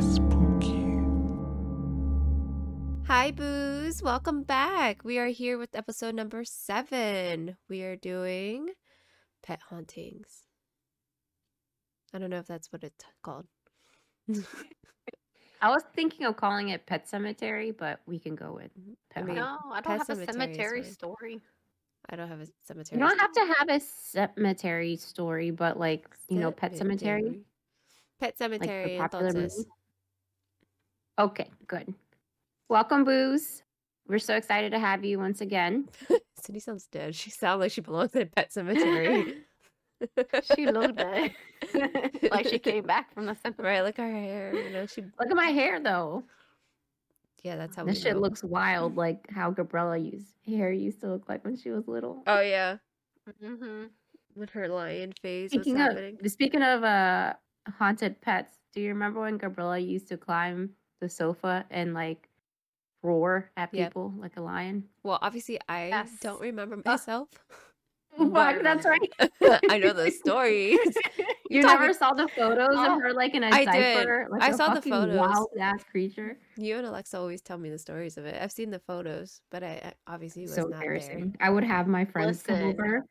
Spooky. Hi, Boos. Welcome back. We are here with episode number 7. We are doing pet hauntings. I don't know if that's what it's called. I was thinking of calling it Pet Cemetery, but we can go with pet. I mean, no, I don't have a cemetery story. I don't have a cemetery. You don't have to have a cemetery story, but like, you know, Pet Cemetery. Pet Cemetery. Like okay, good. Welcome, Boos. We're so excited to have you once again. Cindy sounds dead. She sounds like she belongs in a pet cemetery. She looked dead. Like she came back from the cemetery. Right, look at her hair. You know, look at my hair, though. Yeah, that's how this shit looks wild, like how Gabriella's hair used to look like when she was little. Oh, yeah. Mm-hmm. With her lion face. Speaking of haunted pets, do you remember when Gabriella used to climb the sofa and, like, roar at people like a lion? Well, obviously, I don't remember myself. Fuck, that's right. I know the story. You never saw the photos of her like in a diaper? Like I saw the photos. Wild ass creature. You and Alexa always tell me the stories of it. I've seen the photos, but I obviously was not embarrassing. There. I would have my friends come over,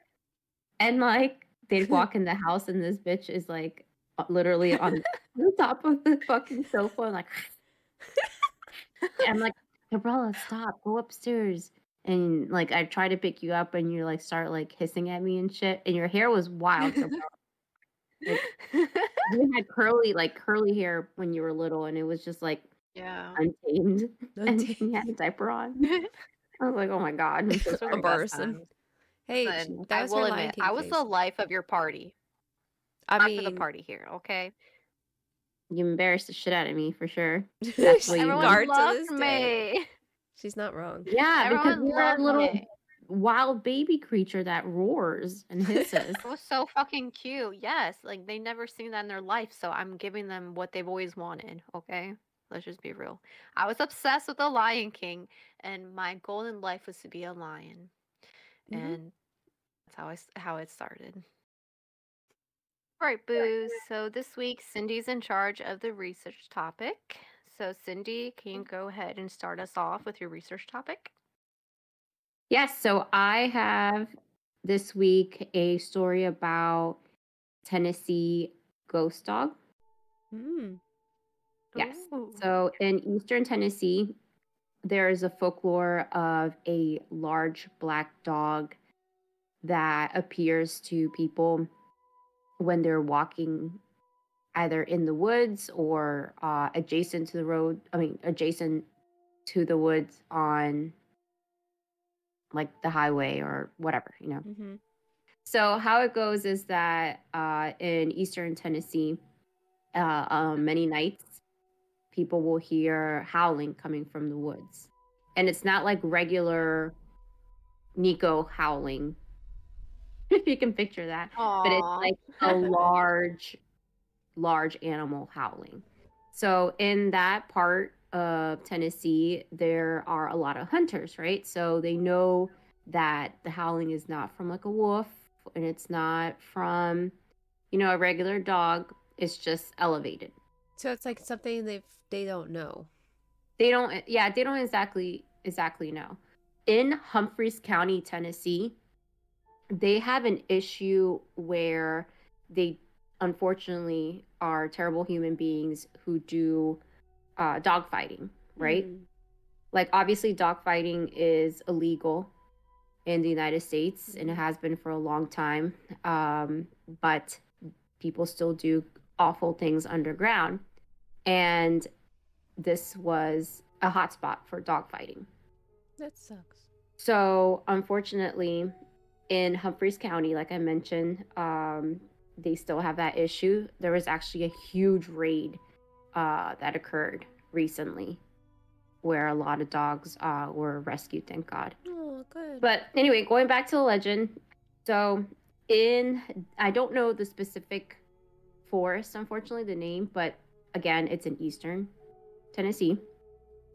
and like they'd walk in the house, and this bitch is like literally on the top of the fucking sofa, and like, and I'm like, Gabriella, stop, go upstairs. And, like, I try to pick you up, and you, like, start, like, hissing at me and shit. And your hair was wild. Like, you had curly hair when you were little, and it was just, like, untamed. And you had a diaper on. I was like, oh, my God. I'm so embarrassing. Hey, that was I was the life of your party. I mean, for the party here, okay? You embarrassed the shit out of me, for sure. That's what you loved me. She's not wrong. Yeah, because you're a little wild baby creature that roars and hisses. It was so fucking cute. Yes, like they never seen that in their life, so I'm giving them what they've always wanted. Okay, let's just be real. I was obsessed with the Lion King, and my goal in life was to be a lion, and that's how it started. All right, Boos. So this week, Cindy's in charge of the research topic. So, Cindy, can you go ahead and start us off with your research topic? Yes. So, I have this week a story about Tennessee ghost dog. Mm. Yes. Ooh. So, in eastern Tennessee, there is a folklore of a large black dog that appears to people when they're walking either in the woods or adjacent to the woods on like the highway or whatever, you know. Mm-hmm. So how it goes is that in eastern Tennessee, many nights people will hear howling coming from the woods. And it's not like regular Nico howling, if you can picture that. Aww. But it's like a large animal howling. So in that part of Tennessee, there are a lot of hunters, right? So they know that the howling is not from like a wolf, and it's not from, you know, a regular dog. It's just elevated. So it's like something they don't know. They don't exactly know. In Humphreys County, Tennessee, they have an issue where they unfortunately are terrible human beings who do dog fighting, right? Mm. Like obviously dog fighting is illegal in the United States, and it has been for a long time, but people still do awful things underground, and this was a hotspot for dog fighting. That sucks. So unfortunately in Humphreys County, like I mentioned, they still have that issue. There was actually a huge raid that occurred recently where a lot of dogs were rescued, thank God. Oh, good. But anyway, going back to the legend. So I don't know the specific forest, unfortunately, the name, but again, it's in eastern Tennessee.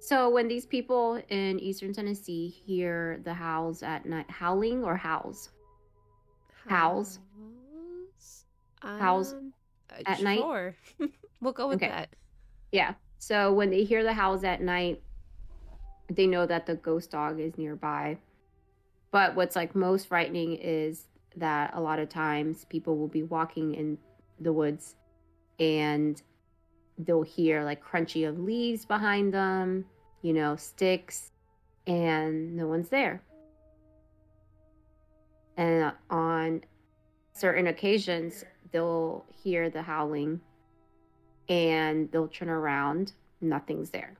So when these people in eastern Tennessee hear the howls at night, howling or howls? Howls. Howls at night. We'll go with that. Yeah. So when they hear the howls at night, they know that the ghost dog is nearby. But what's like most frightening is that a lot of times people will be walking in the woods and they'll hear like crunchy of leaves behind them, you know, sticks, and no one's there. And on certain occasions, they'll hear the howling and they'll turn around, nothing's there.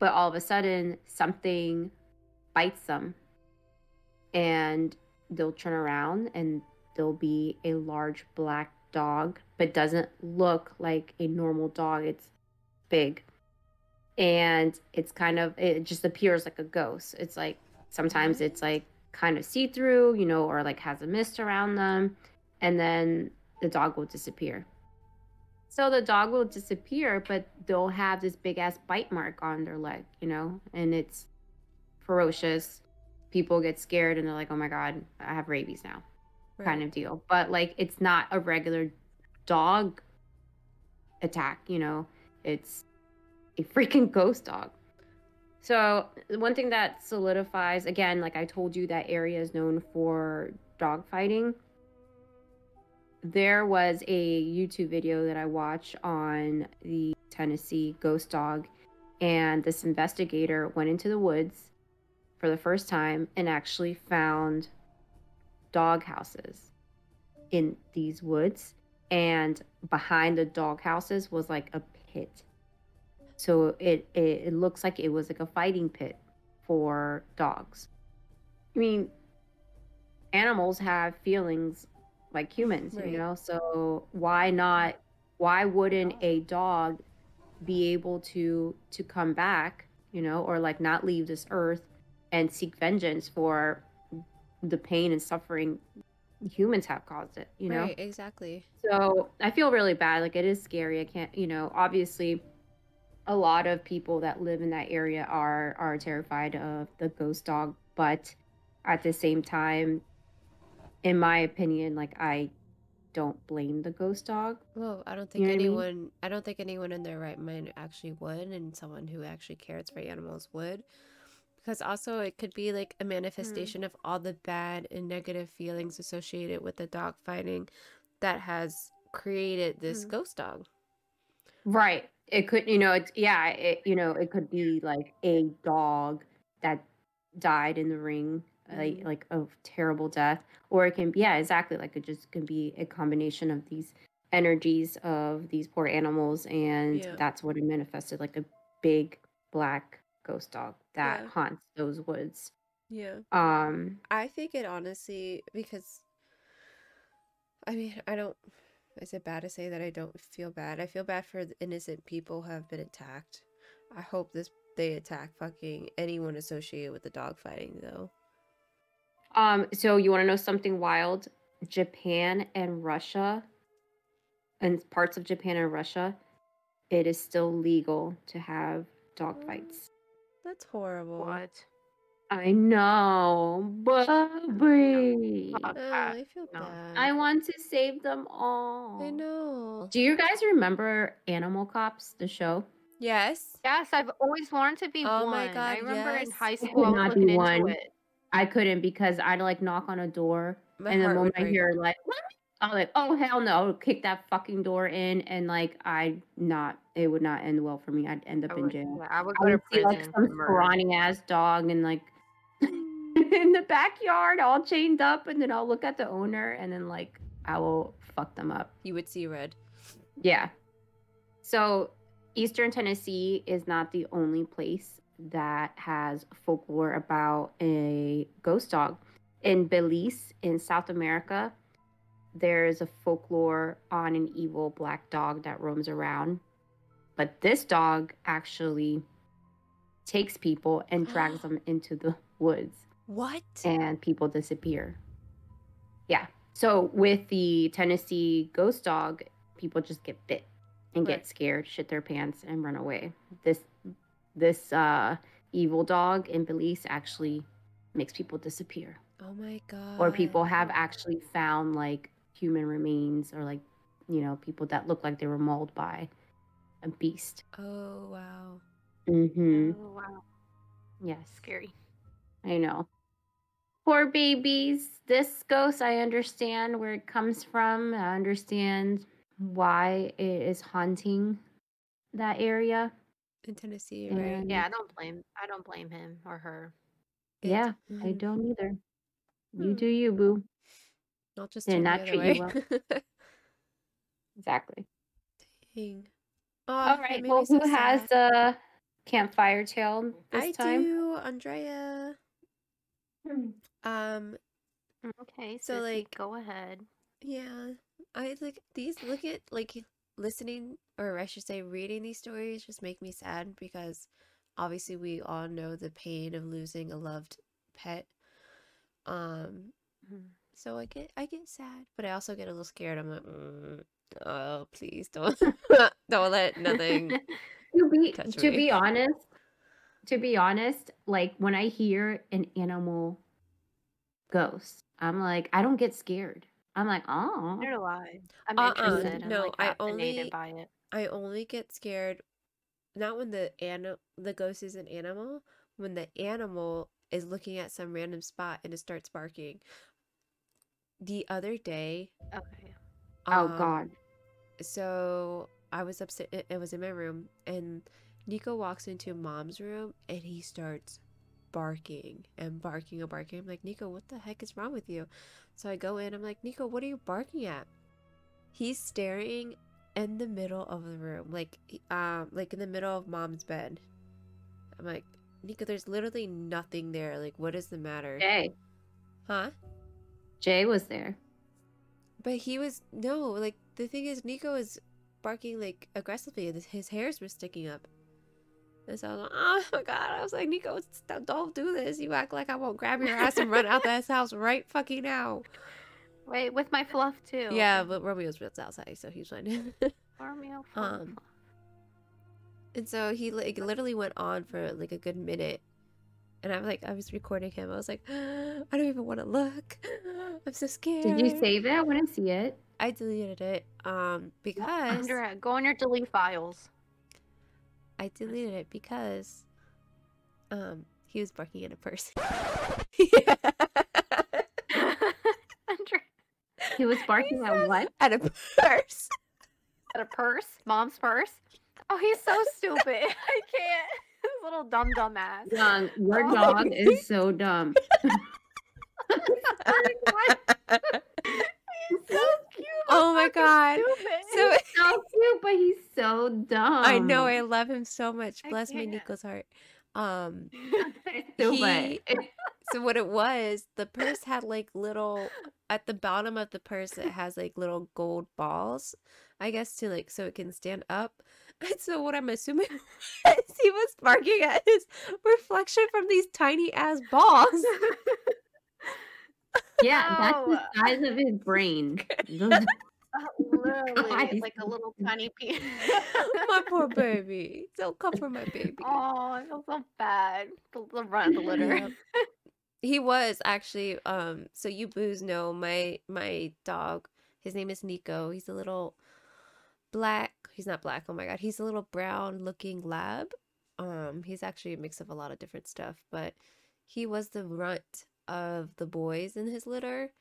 But all of a sudden, something bites them and they'll turn around and there'll be a large black dog, but doesn't look like a normal dog. It's big. And it's kind of, it just appears like a ghost. It's like, sometimes it's like, kind of see-through, you know, or like has a mist around them, and then the dog will disappear. So the dog will disappear, but they'll have this big ass bite mark on their leg, you know, and it's ferocious. People get scared and they're like, oh my God, I have rabies now, right, kind of deal. But like, it's not a regular dog attack, you know, it's a freaking ghost dog. So one thing that solidifies, again, like I told you, that area is known for dog fighting. There was a YouTube video that I watched on the Tennessee ghost dog, and this investigator went into the woods for the first time and actually found dog houses in these woods, and behind the dog houses was like a pit. So it looks like it was like a fighting pit for dogs. I mean, animals have feelings like humans, right, you know? So why wouldn't a dog be able to come back, you know, or like not leave this earth and seek vengeance for the pain and suffering humans have caused it, you know? Right, exactly. So I feel really bad. Like, it is scary. I can't, you know, obviously, a lot of people that live in that area are terrified of the ghost dog, but at the same time, in my opinion, like, I don't blame the ghost dog. Well, I don't think I don't think anyone in their right mind actually would, and someone who actually cares for animals would, because also it could be like a manifestation of all the bad and negative feelings associated with the dog fighting that has created this ghost dog. Right. It could, you know, it could be like a dog that died in the ring, like a terrible death, or it can be, like it just can be a combination of these energies of these poor animals, and that's what it manifested, like a big black ghost dog that haunts those woods. Yeah. I think it honestly, because, I mean, is it bad to say that I don't feel bad? I feel bad for the innocent people who have been attacked. I hope they attack fucking anyone associated with the dog fighting, though. So you want to know something wild? Japan and Russia, and parts of Japan and Russia, it is still legal to have dog fights. That's horrible. What? I know, but I feel bad. I want to save them all. I know. Do you guys remember Animal Cops, the show? Yes. Yes, I've always wanted to be one. Oh my God, I remember in high school I was looking into it. I couldn't, because I'd like knock on a door, and the moment I hear like, what? I'm like, oh hell no! I'll kick that fucking door in, and like it would not end well for me. I'd end up in jail. Yeah, I would see like some scrawny ass dog and like in the backyard, all chained up, and then I'll look at the owner, and then like I will fuck them up. You would see red. Yeah. So Eastern Tennessee is not the only place that has folklore about a ghost dog. In Belize, in South America, there is a folklore on an evil black dog that roams around. But this dog actually takes people and drags them into the woods. What? And people disappear. Yeah. So with the Tennessee ghost dog, people just get bit and get scared, shit their pants, and run away. This evil dog in Belize actually makes people disappear. Oh my God. Or people have actually found like human remains, or like, you know, people that look like they were mauled by a beast. Oh, wow. Mm-hmm. Oh, wow. Yes. Scary. I know. Poor babies. This ghost, I understand where it comes from. I understand why it is haunting that area. In Tennessee, right? And yeah, I don't blame him or her. Good. Yeah, mm-hmm. I don't either. You do you, boo. Not just and not treat you well. Exactly. Dang. Oh, all right. Well, who has the campfire tale this time? I do, Andrea. Okay. So, go ahead. Yeah, I like these. Look at listening, or I should say, reading these stories just make me sad because obviously we all know the pain of losing a loved pet. So I get sad, but I also get a little scared. I'm like, oh, please don't, don't let nothing. To be honest, like when I hear an animal ghost, I'm like, I don't get scared. I'm like, oh, you're alive. I'm interested. No, I'm fascinated by it. I only get scared, not when the ghost is an animal, when the animal is looking at some random spot and it starts barking. The other day, okay. Oh God. So I was upstairs. It was in my room, and Nico walks into Mom's room, and he starts barking. I'm like, Nico, what the heck is wrong with you? So I go in. I'm like, Nico, what are you barking at? He's staring in the middle of the room, like in the middle of Mom's bed. I'm like, Nico, there's literally nothing there. Like, what is the matter? Jay. Huh? Jay was there. But he was, no, like, the thing is, Nico was barking, like, aggressively, and his hairs were sticking up. And so I was like, oh, my God. I was like, Nico, don't do this. You act like I won't grab your ass and run out this house right fucking now. Wait, with my fluff, too. Yeah, but Romeo's just outside, so he's fine. Romeo, fluff. And so he, like, literally went on for, like, a good minute. And I'm like, I was recording him. I was like, I don't even want to look. I'm so scared. Did you save it? I want to see it. I deleted it. Because go on your delete files. I deleted it because he was barking at a person. Yeah. He was barking at what? At a purse. At a purse? Mom's purse? Oh, he's so stupid. I can't. His little dumb ass. Young, your dog is so dumb. He's so cute. Oh my God. So, he's so cute, but he's so dumb. I know. I love him so much. Bless me, Nico's heart. So what it was, the purse had like little, at the bottom of the purse, it has like little gold balls, I guess, to like, so it can stand up. And so what I'm assuming is he was barking at his reflection from these tiny ass balls. Yeah, that's the size of his brain. Literally, it's like a little tiny piece. My poor baby. Don't comfort my baby. Oh, I feel so bad. The run the litter. Yeah. He was actually. So you boos know my dog. His name is Nico. He's a little black. He's not black. Oh my God. He's a little brown looking lab. He's actually a mix of a lot of different stuff, but he was the runt of the boys in his litter.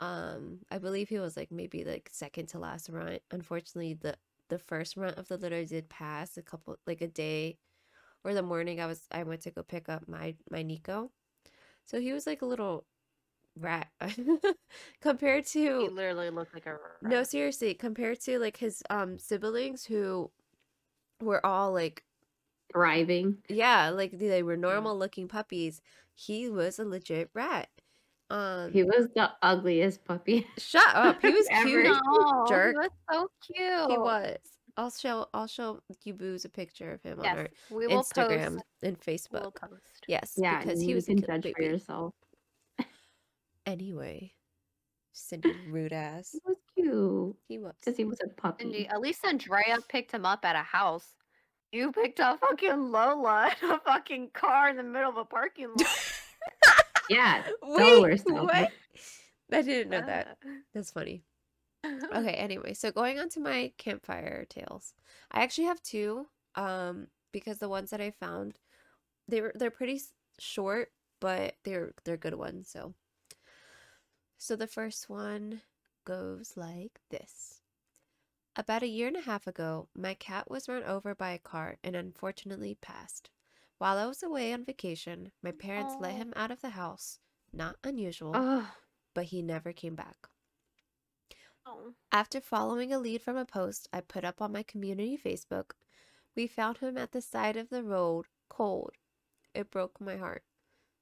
I believe he was like maybe like second to last runt. Unfortunately, the first runt of the litter did pass the morning I went to go pick up my Nico. So he was like a little rat compared to, he literally looked like a rat. No, seriously, compared to like his siblings who were all like thriving. Yeah, like they were normal looking puppies. He was a legit rat. He was the ugliest puppy. Shut up. He was cute. No, jerk. He was so cute. He was. I'll show you boos a picture of him on our Instagram and Facebook. We'll post. Yes. Yeah, because he was a judge baby. For yourself. Anyway, Cindy, rude ass. He was cute. He was. Because he was a puppy. Cindy, at least Andrea picked him up at a house. You picked up fucking Lola in a fucking car in the middle of a parking lot. Yeah. Wait, what? I didn't know that. That's funny. Okay, anyway, so going on to my campfire tales. I actually have two, because the ones that I found, they're pretty short, but they're good ones. So the first one goes like this. About 1.5 years ago, my cat was run over by a car and unfortunately passed. While I was away on vacation, my parents let him out of the house. Not unusual, but he never came back. After following a lead from a post I put up on my community Facebook, we found him at the side of the road, cold. It broke my heart.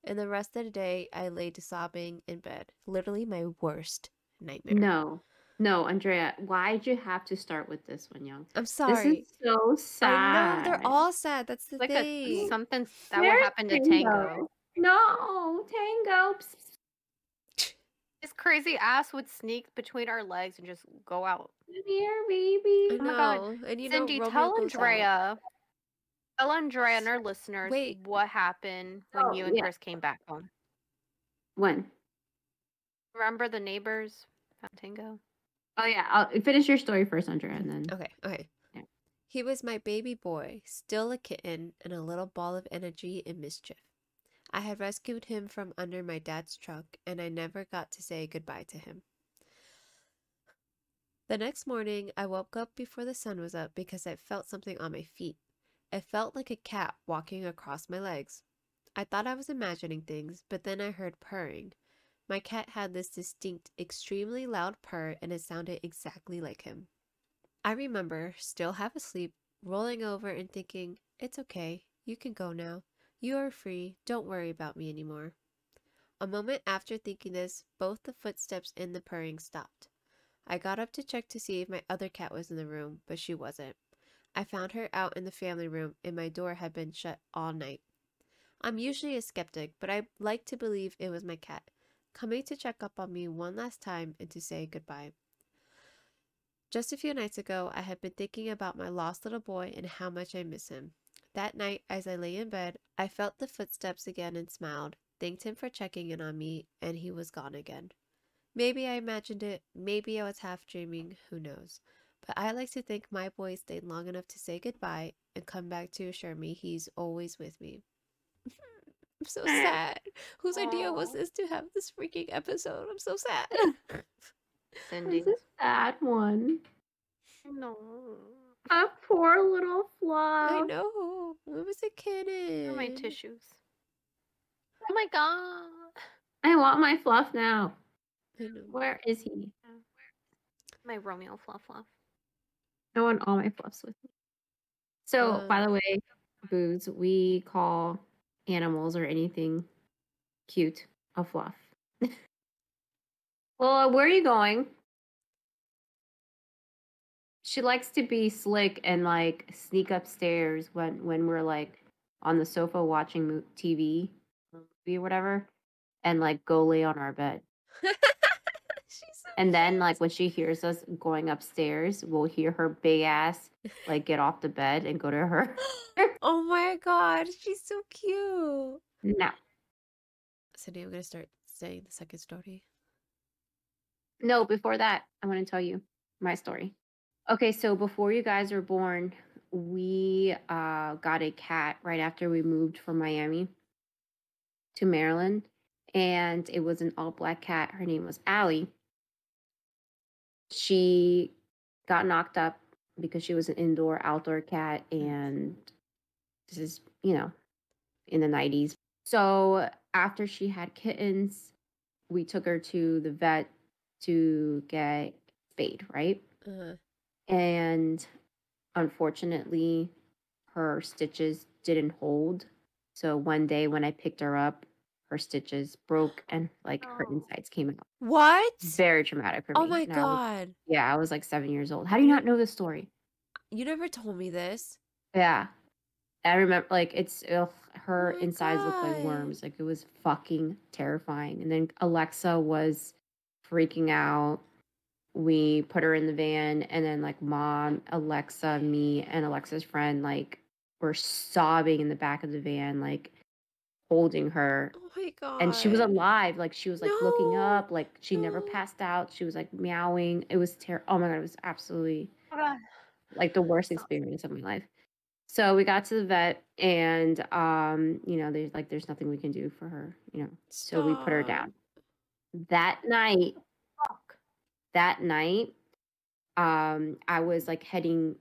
And the rest of the day, I laid sobbing in bed. Literally my worst nightmare. No, Andrea, why'd you have to start with this one, Young? I'm sorry. This is so sad. I know, they're all sad. That's the thing. Something that would happen to Tango. No, Tango. This crazy ass would sneak between our legs and just go out. Come here, baby. I know. Oh my God. And Cindy, tell Andrea and our listeners what happened when you and Chris came back home. When? Remember the neighbors? Tango. Oh, yeah. I'll finish your story first, Andrea, and then... Okay. Yeah. He was my baby boy, still a kitten, and a little ball of energy and mischief. I had rescued him from under my dad's truck, and I never got to say goodbye to him. The next morning, I woke up before the sun was up because I felt something on my feet. It felt like a cat walking across my legs. I thought I was imagining things, but then I heard purring. My cat had this distinct, extremely loud purr, and it sounded exactly like him. I remember, still half asleep, rolling over and thinking, "It's okay, you can go now. You are free, don't worry about me anymore." A moment after thinking this, both the footsteps and the purring stopped. I got up to check to see if my other cat was in the room, but she wasn't. I found her out in the family room, and my door had been shut all night. I'm usually a skeptic, but I like to believe it was my cat, coming to check up on me one last time and to say goodbye. Just a few nights ago, I had been thinking about my lost little boy and how much I miss him. That night, as I lay in bed, I felt the footsteps again and smiled, thanked him for checking in on me, and he was gone again. Maybe I imagined it, maybe I was half dreaming, who knows. But I like to think my boy stayed long enough to say goodbye and come back to assure me he's always with me. I'm so sad. Whose idea was this to have this freaking episode? I'm so sad. Cindy. This is a sad one. No. A poor little Fluff. I know. It was a kitten. My tissues. Oh my God. I want my Fluff now. Where is he? My Romeo Fluff. I want all my Fluffs with me. So, by the way, Booze, we call animals or anything cute a Fluff. Well, where are you going? She likes to be slick and like sneak upstairs when we're like on the sofa watching TV or movie or whatever, and like go lay on our bed. And then like when she hears us going upstairs, we'll hear her big ass like get off the bed and go to her. Oh my God, she's so cute. No. Cindy, I'm going to start saying the second story. No, before that, I want to tell you my story. Okay, so before you guys were born, we got a cat right after we moved from Miami to Maryland. And it was an all-black cat. Her name was Allie. She got knocked up because she was an indoor-outdoor cat. And this is, in the 90s. So after she had kittens, we took her to the vet to get spayed, right? Uh-huh. And unfortunately, her stitches didn't hold. So one day when I picked her up, her stitches broke and her insides came out. What? Very traumatic for me. Oh my God. I was like 7 years old. How do you not know this story? You never told me this. Yeah. I remember her insides looked like worms. Like it was fucking terrifying. And then Alexa was freaking out. We put her in the van, and then like Mom, Alexa, me, and Alexa's friend were sobbing in the back of the van, holding her. Oh my God. And she was alive. Like, she was, like, looking up. Like, she never passed out. She was, like, meowing. It was terrible. Oh, my God. It was absolutely, like, the worst experience of my life. So we got to the vet, and, you know, there's, like, there's nothing we can do for her, you know. So we put her down. That night, I was, like, heading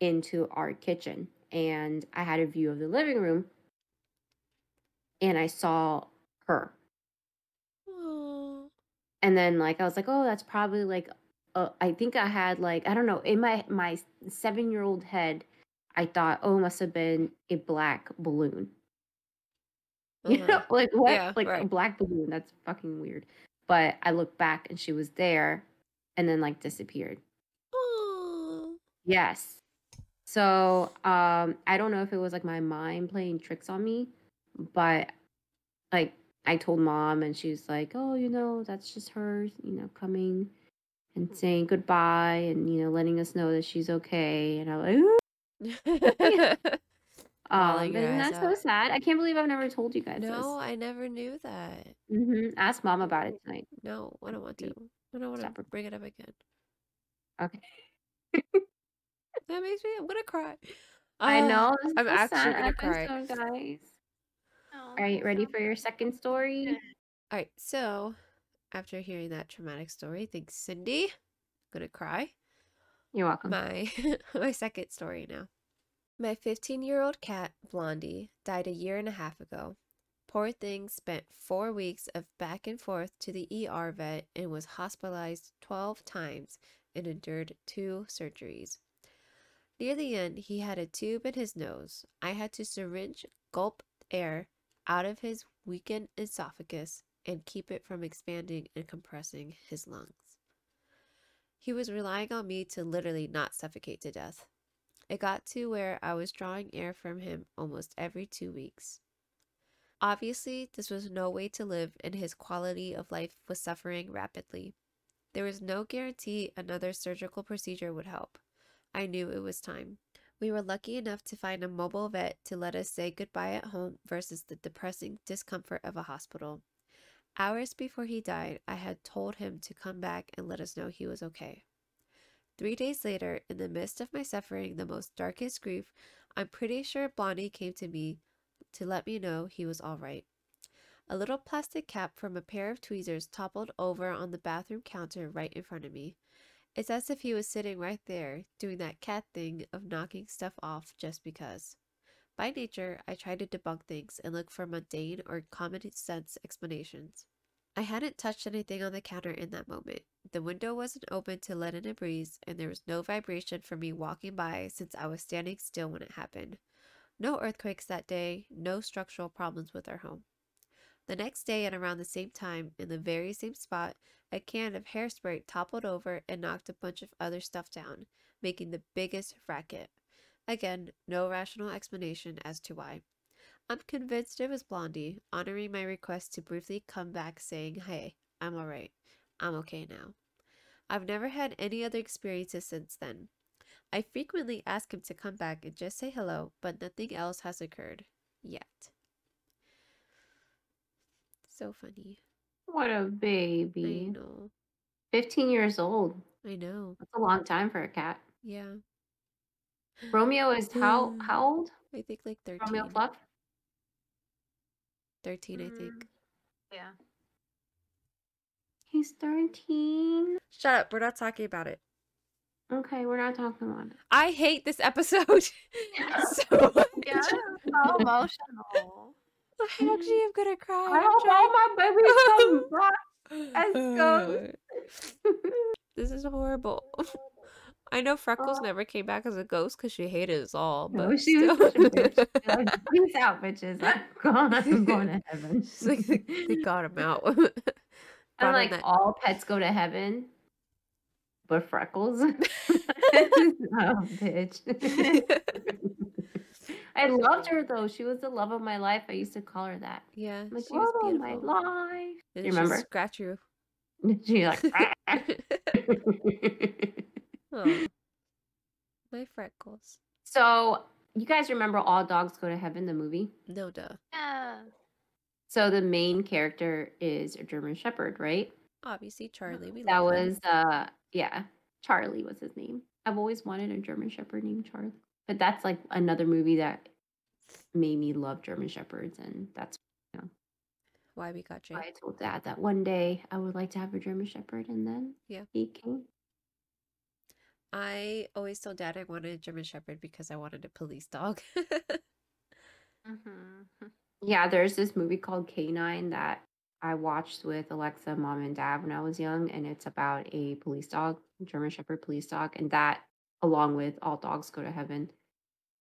into our kitchen, and I had a view of the living room, and I saw her. Aww. And then, like, I was like, oh, that's probably, like, I think I had, like, I don't know, in my 7-year-old head, I thought, oh, it must have been a black balloon. Uh-huh. You know, like, what? Yeah, like, right. A black balloon, that's fucking weird. But I looked back, and she was there, and then, like, disappeared. Aww. Yes. So, I don't know if it was, like, my mind playing tricks on me, but, like, I told Mom, and she's like, oh, you know, that's just her, you know, coming and saying goodbye and, you know, letting us know that she's okay. And I'm like, ooh. And that's so sad. I can't believe I've never told you guys this. I never knew that. Mm-hmm. Ask Mom about it tonight. No, I don't want to. I don't want to bring it up again. Okay. That makes me, I'm gonna cry. I know. I'm actually gonna cry, guys. All right, ready for your second story? All right, so after hearing that traumatic story, thanks, Cindy. I'm gonna cry. You're welcome. My second story now. My 15-year-old cat, Blondie, died a 1.5 years ago. Poor thing spent 4 weeks of back and forth to the ER vet and was hospitalized 12 times and endured 2 surgeries. Near the end, he had a tube in his nose. I had to syringe gulp air out of his weakened esophagus and keep it from expanding and compressing his lungs. He was relying on me to literally not suffocate to death. It got to where I was drawing air from him almost every 2 weeks. Obviously, this was no way to live, and his quality of life was suffering rapidly. There was no guarantee another surgical procedure would help. I knew it was time. We were lucky enough to find a mobile vet to let us say goodbye at home versus the depressing discomfort of a hospital. Hours before he died, I had told him to come back and let us know he was okay. 3 days later, in the midst of my suffering, the most darkest grief, I'm pretty sure Blondie came to me to let me know he was all right. A little plastic cap from a pair of tweezers toppled over on the bathroom counter right in front of me. It's as if he was sitting right there, doing that cat thing of knocking stuff off just because. By nature, I try to debunk things and look for mundane or common sense explanations. I hadn't touched anything on the counter in that moment. The window wasn't open to let in a breeze, and there was no vibration for me walking by since I was standing still when it happened. No earthquakes that day, no structural problems with our home. The next day at around the same time, in the very same spot, a can of hairspray toppled over and knocked a bunch of other stuff down, making the biggest racket. Again, no rational explanation as to why. I'm convinced it was Blondie, honoring my request to briefly come back saying, hey, I'm alright. I'm okay now. I've never had any other experiences since then. I frequently ask him to come back and just say hello, but nothing else has occurred. Yet. So funny. What a baby. I know. 15 years old. I know. That's a long time for a cat. Yeah. Romeo is how old? I think like 13. Romeo Fluff? 13, I think. Yeah. He's 13. Shut up. We're not talking about it. Okay, we're not talking about it. I hate this episode. Yeah. So much. Yeah, it's so emotional. I actually am going to cry. I hope all my babies come back as ghosts. This is horrible. I know Freckles never came back as a ghost because she hated us all. But no, she was such a bitch. Like, peace out, bitches. I'm gone. I'm going to heaven. She's like, they got him out. I'm like, all pets go to heaven, but Freckles? Oh, bitch. I loved her, though. She was the love of my life. I used to call her that. Yeah, I'm like, she was beautiful. My life. And you remember? She scratch you. She like... Oh, my Freckles. So, you guys remember All Dogs Go to Heaven, the movie? No, duh. Yeah. So the main character is a German Shepherd, right? Obviously, Charlie. Charlie was his name. I've always wanted a German Shepherd named Charlie. But that's like another movie that made me love German Shepherds, and that's why we got Jake. I told Dad that one day I would like to have a German Shepherd, and then he came. I always told Dad I wanted a German Shepherd because I wanted a police dog. Mm-hmm. Yeah, there's this movie called K9 that I watched with Alexa, Mom, and Dad when I was young, and it's about a police dog, German Shepherd police dog, and that, along with All Dogs Go to Heaven,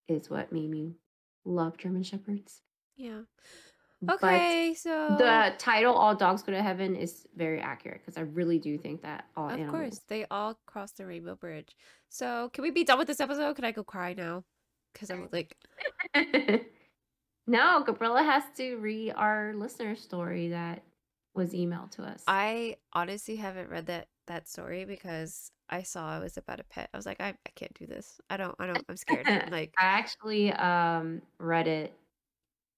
is what made me love German Shepherds. Yeah. Okay, but so the title "All Dogs Go to Heaven" is very accurate because I really do think that all animals, of course, they all cross the Rainbow Bridge. So, can we be done with this episode? Can I go cry now? Because I'm like, no, Gabriella has to read our listener story that was emailed to us. I honestly haven't read that story because I saw it was about a pet. I was like, I can't do this. I don't. I'm scared. Like, I actually read it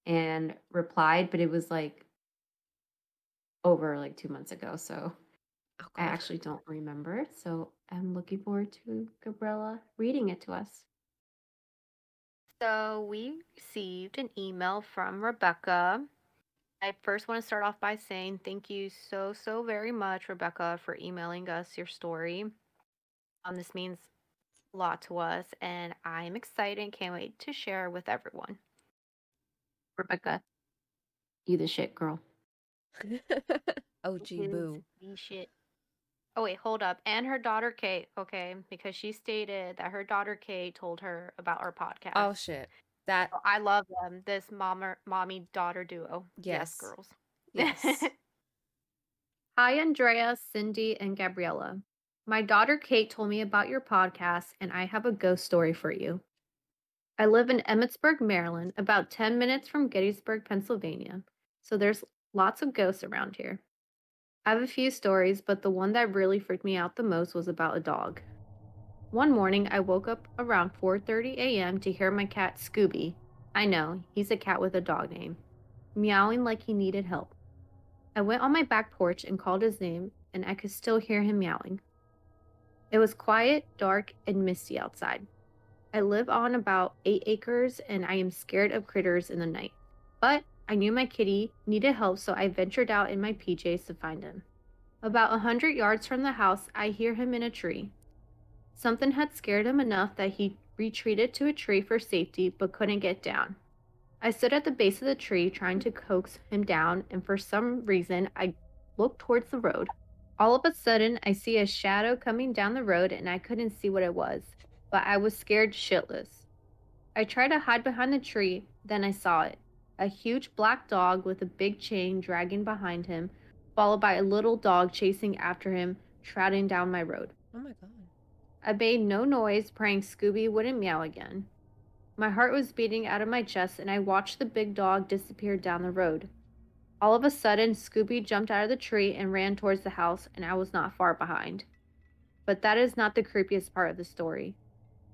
and replied, but it was like over like 2 months ago, so I actually don't remember. So I'm looking forward to Gabriella reading it to us. So we received an email from Rebecca. I first want to start off by saying thank you so very much, Rebecca, for emailing us your story. This means a lot to us, and I'm excited and can't wait to share with everyone. Rebecca, you the shit, girl. OG boo. Shit. Oh, wait, hold up. And her daughter, Kate, okay? Because she stated that her daughter, Kate, told her about our podcast. Oh, shit. That so I love them, this mommy-daughter duo. Yes, girls. Yes. Hi, Andrea, Cindy, and Gabriella. My daughter, Kate, told me about your podcast, and I have a ghost story for you. I live in Emmitsburg, Maryland, about 10 minutes from Gettysburg, Pennsylvania, so there's lots of ghosts around here. I have a few stories, but the one that really freaked me out the most was about a dog. One morning, I woke up around 4:30 a.m. to hear my cat, Scooby, I know, he's a cat with a dog name, meowing like he needed help. I went on my back porch and called his name, and I could still hear him meowing. It was quiet, dark, and misty outside. I live on about 8 acres, and I am scared of critters in the night. But I knew my kitty needed help, so I ventured out in my PJs to find him. About 100 yards from the house, I hear him in a tree. Something had scared him enough that he retreated to a tree for safety, but couldn't get down. I stood at the base of the tree trying to coax him down, and for some reason, I looked towards the road. All of a sudden, I see a shadow coming down the road, and I couldn't see what it was. But I was scared shitless. I tried to hide behind the tree, then I saw it. A huge black dog with a big chain dragging behind him, followed by a little dog chasing after him, trotting down my road. Oh my God. I made no noise, praying Scooby wouldn't meow again. My heart was beating out of my chest, and I watched the big dog disappear down the road. All of a sudden, Scooby jumped out of the tree and ran towards the house, and I was not far behind. But that is not the creepiest part of the story.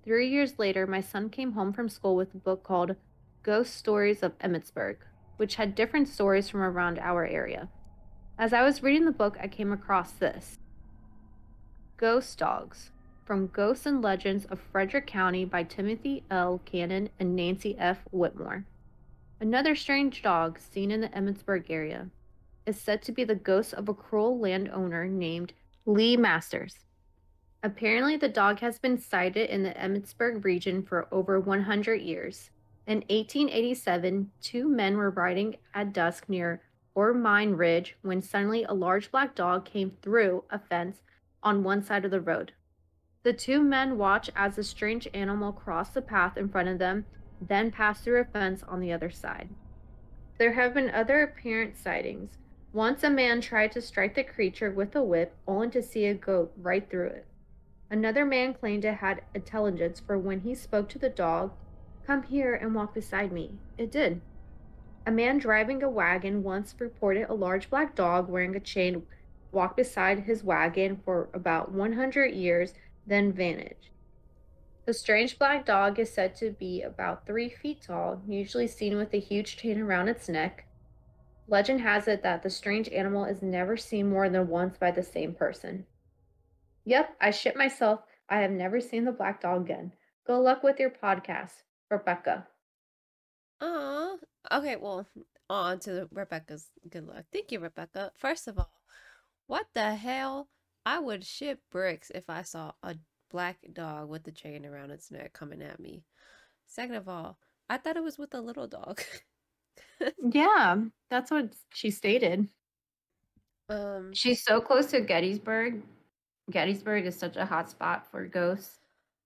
3 years later, my son came home from school with a book called Ghost Stories of Emmitsburg, which had different stories from around our area. As I was reading the book, I came across this. Ghost Dogs, from Ghosts and Legends of Frederick County by Timothy L. Cannon and Nancy F. Whitmore. Another strange dog seen in the Emmitsburg area is said to be the ghost of a cruel landowner named Lee Masters. Apparently, the dog has been sighted in the Emmitsburg region for over 100 years. In 1887, 2 men were riding at dusk near Ormine Ridge when suddenly a large black dog came through a fence on one side of the road. The 2 men watched as the strange animal crossed the path in front of them, then passed through a fence on the other side. There have been other apparent sightings. Once a man tried to strike the creature with a whip only to see it go right through it. Another man claimed it had intelligence, for when he spoke to the dog, "Come here and walk beside me," it did. A man driving a wagon once reported a large black dog wearing a chain walked beside his wagon for about 100 years, then vanished. The strange black dog is said to be about 3 feet tall, usually seen with a huge chain around its neck. Legend has it that the strange animal is never seen more than once by the same person. Yep, I shit myself. I have never seen the black dog again. Good luck with your podcast, Rebecca. Aw. Okay, well, on to Rebecca's good luck. Thank you, Rebecca. First of all, what the hell? I would shit bricks if I saw a black dog with the chain around its neck coming at me. Second of all, I thought it was with a little dog. Yeah, that's what she stated. She's so close to Gettysburg. Gettysburg is such a hot spot for ghosts.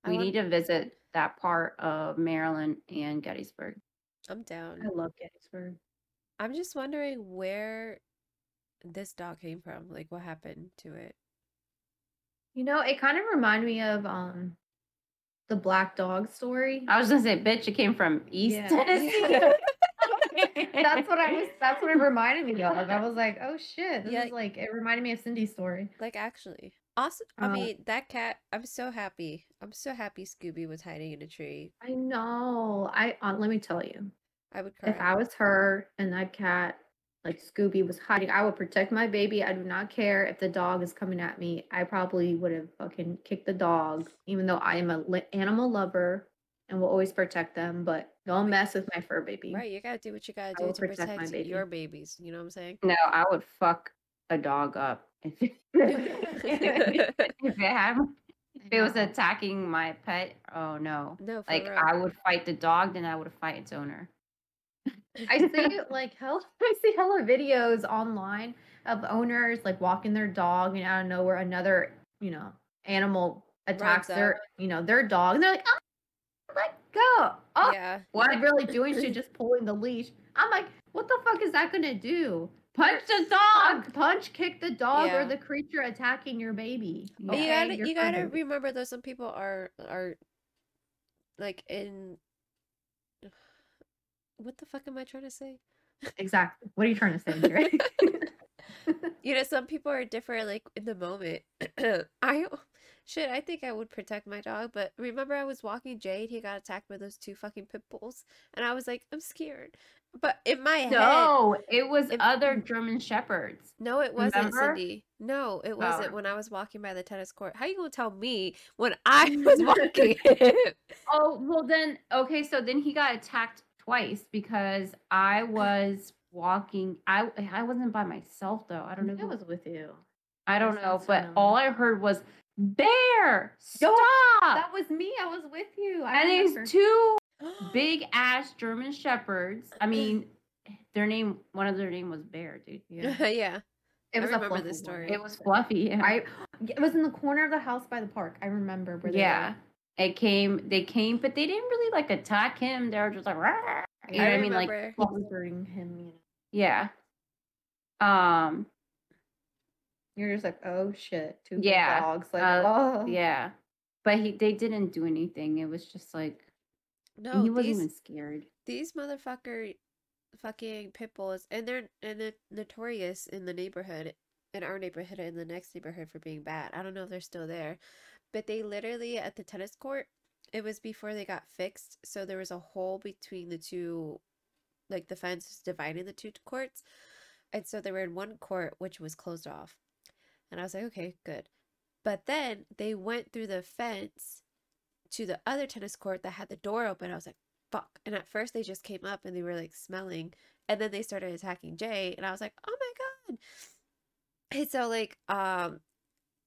We need to visit that part of Maryland and Gettysburg. I'm down. I love Gettysburg. I'm just wondering where this dog came from. Like, what happened to it? You know, it kind of reminded me of the black dog story. I was gonna say, bitch, it came from East Tennessee. That's what it reminded me of. I was like, oh shit, this is like, it reminded me of Cindy's story. Like, actually. Also, I mean, that cat, I'm so happy. I'm so happy Scooby was hiding in a tree. I know. Let me tell you. I would cry. If I was her and that cat, like Scooby was hiding, I would protect my baby. I do not care if the dog is coming at me. I probably would have fucking kicked the dog, even though I am an animal lover and will always protect them. But don't mess with my fur baby. Right, you gotta do what you gotta do to protect your babies. You know what I'm saying? No, I would fuck a dog up. If it was attacking my pet, oh no, like real. I would fight the dog, then I would fight its owner. I see hella videos online of owners like walking their dog, and out of nowhere another animal attacks their dog, and they're like, oh, let go. Oh yeah, what I'm really doing? She's just pulling the leash. I'm like, what the fuck is that gonna do? Punch the dog! Kick the dog or the creature attacking your baby. Okay? You gotta remember though, some people are like in... What the fuck am I trying to say? Exactly. What are you trying to say, Jerry? Some people are different, like, in the moment. I think I would protect my dog, but remember I was walking Jade, he got attacked by those two fucking pit bulls, and I was like, I'm scared. But in my head... No, it was other German Shepherds. No, it wasn't, Cindy. No, it wasn't when I was walking by the tennis court. How you going to tell me when I was walking? Oh, well then, okay, so then he got attacked twice because I was walking... I wasn't by myself, though. I don't know who was with you. I don't know, but all I heard was, bear, stop! That was me. I was with you. And these two... big ass German Shepherds. I mean, one of their name was Bear, dude. Yeah, yeah. It was fluffy. Yeah. It was in the corner of the house by the park. I remember where. They were. They came, but they didn't really like attack him. They were just like, Rah! You know what I mean, like fluttering him. Yeah. You're just like, oh shit, two dogs. Like, oh yeah. But they didn't do anything. It was just like. No, he wasn't even scared. These motherfucker fucking pit bulls, and they're notorious in the neighborhood, in our neighborhood and the next neighborhood for being bad. I don't know if they're still there, but they literally at the tennis court, it was before they got fixed, so there was a hole between the two, like the fence dividing the two courts, and so they were in one court which was closed off, and I was like, okay, good. But then they went through the fence to the other tennis court that had the door open. I was like, fuck. And at first they just came up and they were like smelling, and then they started attacking Jay, and I was like, oh my god. And so like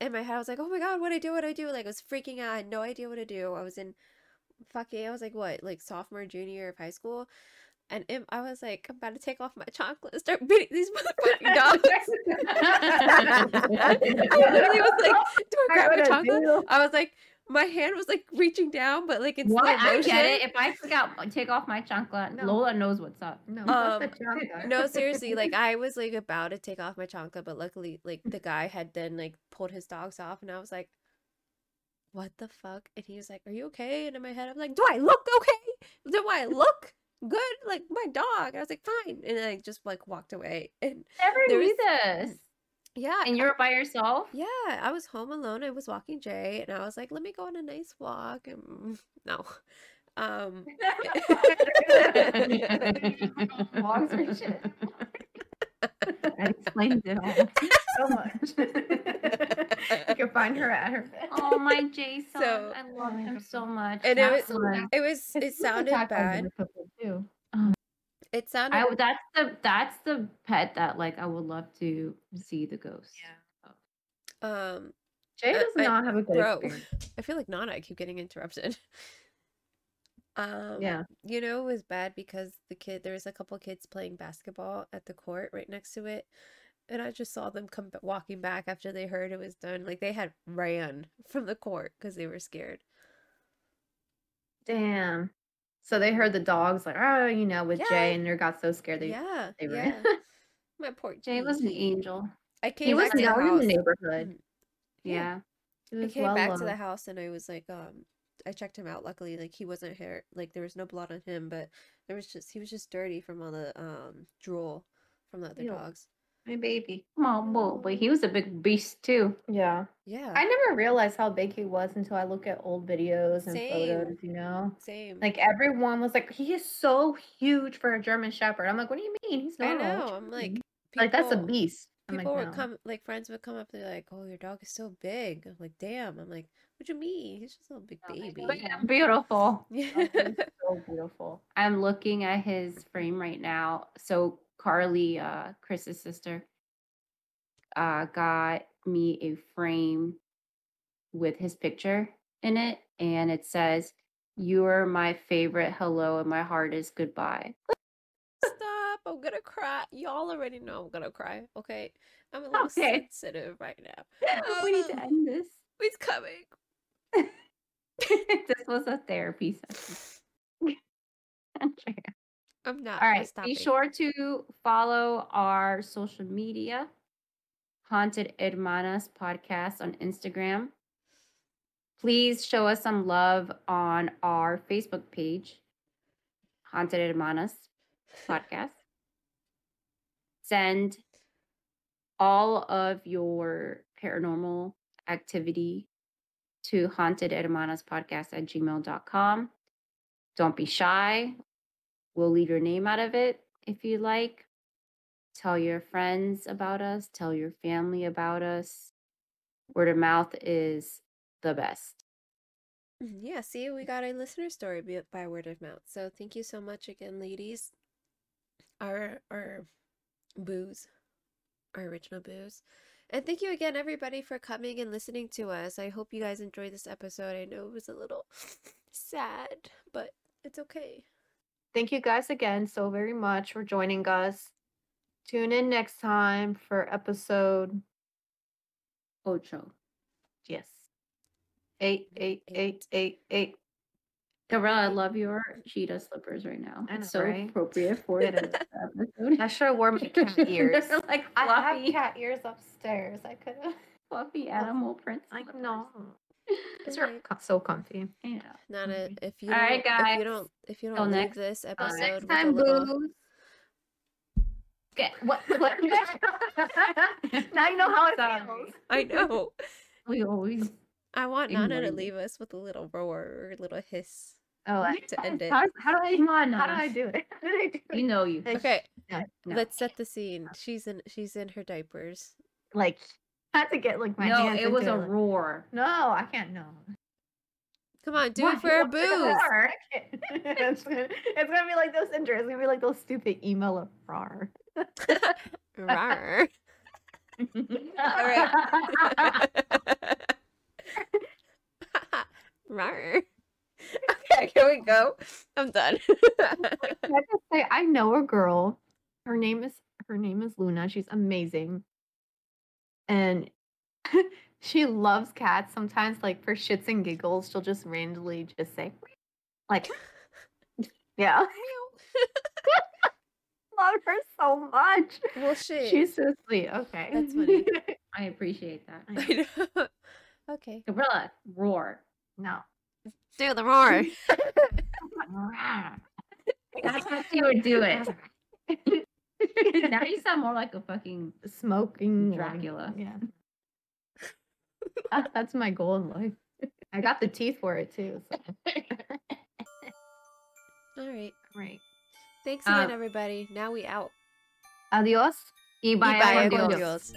in my head I was like, oh my god, what I do, like I was freaking out. I had no idea what to do. I was in fucking, I was like, what, like sophomore, junior of high school, and I was like, I'm about to take off my chocolate, start beating these motherfucking dogs. I literally was like, do I grab my chocolate? I was like, my hand was like reaching down, but like it's not. I get it. If I take off my chancla, Lola knows what's up. No, no, seriously. Like I was like about to take off my chancla, but luckily, like the guy had then like pulled his dogs off, and I was like, "What the fuck?" And he was like, "Are you okay?" And in my head, I'm like, "Do I look okay? Do I look good? Like my dog?" And I was like, "Fine," and I just like walked away. And never do this. Yeah. And you were by yourself? Yeah. I was home alone. I was walking Jay, and I was like, let me go on a nice walk. And... No. Walks for shit. That explains it all so much. You can find her at her. Oh my Jason, so, I love him so much. And it sounded bad. Too. It sounded. That's the pet that like I would love to see the ghost. Yeah. Jay does not have a good experience. I feel like Nana. I keep getting interrupted. Yeah, you know, it was bad because there was a couple kids playing basketball at the court right next to it, and I just saw them come walking back after they heard it was done. Like they had ran from the court because they were scared. Damn. So they heard the dogs like, oh, you know, with Jay, and they got so scared they ran. Yeah. My poor Jay was an angel. I came back to the house in the neighborhood. Yeah, I came back to the house and I was like, I checked him out. Luckily, like he wasn't here. Like there was no blood on him, but he was just dirty from all the drool from the other dogs. My baby, but he was a big beast too. Yeah, yeah. I never realized how big he was until I look at old videos and photos. You know, same. Like everyone was like, he is so huge for a German Shepherd. I'm like, what do you mean? He's not. I know. I'm like, that's a beast. People would come, like friends would come up, they're like, oh, your dog is so big. I'm like, damn. I'm like, what do you mean? He's just a big baby. I'm beautiful. Yeah. Oh, he's so beautiful. I'm looking at his frame right now. So Carly, Chris's sister, got me a frame with his picture in it. And it says, you're my favorite hello and my heart is goodbye. I'm gonna cry. Y'all already know I'm gonna cry. Okay, I'm a little sensitive right now. We need to end this. It's coming. This was a therapy session. I'm not. All right. Be sure to follow our social media, Haunted Edmanas Podcast on Instagram. Please show us some love on our Facebook page, Haunted Edmanas Podcast. Send all of your paranormal activity to hauntededmanaspodcast@gmail.com. Don't be shy. We'll leave your name out of it if you like. Tell your friends about us. Tell your family about us. Word of mouth is the best. Yeah, see, we got a listener story by word of mouth. So thank you so much again, ladies. Our booze, our original booze. And thank you again, everybody, for coming and listening to us. I hope you guys enjoyed this episode. I know it was a little sad, but it's okay. Thank you guys again so very much for joining us. Tune in next time for episode 8. Yes. 8. Gabriella, I love your cheetah slippers right now. I know, it's so appropriate for it. I sure wore my cat ears. Like fluffy. I have cat ears upstairs. I could have fluffy animal print. I know. It's so comfy. Yeah. Nana, if you don't leave this episode next with time, a little. Booze. Okay. What? Now you know how it sounds. I know. We always. I want Nana to leave us with a little roar or a little hiss. Oh, to end it. How do I do it? You know you. Okay. No. Let's set the scene. She's in her diapers. Like I had to get like my hands. No, it was a roar. No, I can't. No. Come on, do it for a booze. It's gonna be like those intros. It's gonna be like those stupid email of roar. Roar. All right. Rawr. Okay, here we go. I'm done. I know a girl. Her name is Luna. She's amazing, and she loves cats. Sometimes, like for shits and giggles, she'll just randomly just say, like, yeah. Love her so much. Well, she's so sweet. Okay, that's funny. I appreciate that. I know. Okay. Gabriella, roar. No. Do the roar. That's how she would do it. Now you sound more like a fucking smoking Dracula. Yeah. That's my goal in life. I got the teeth for it too. So. All right. Thanks again, everybody. Now we out. Adios. Y vaya con Dios.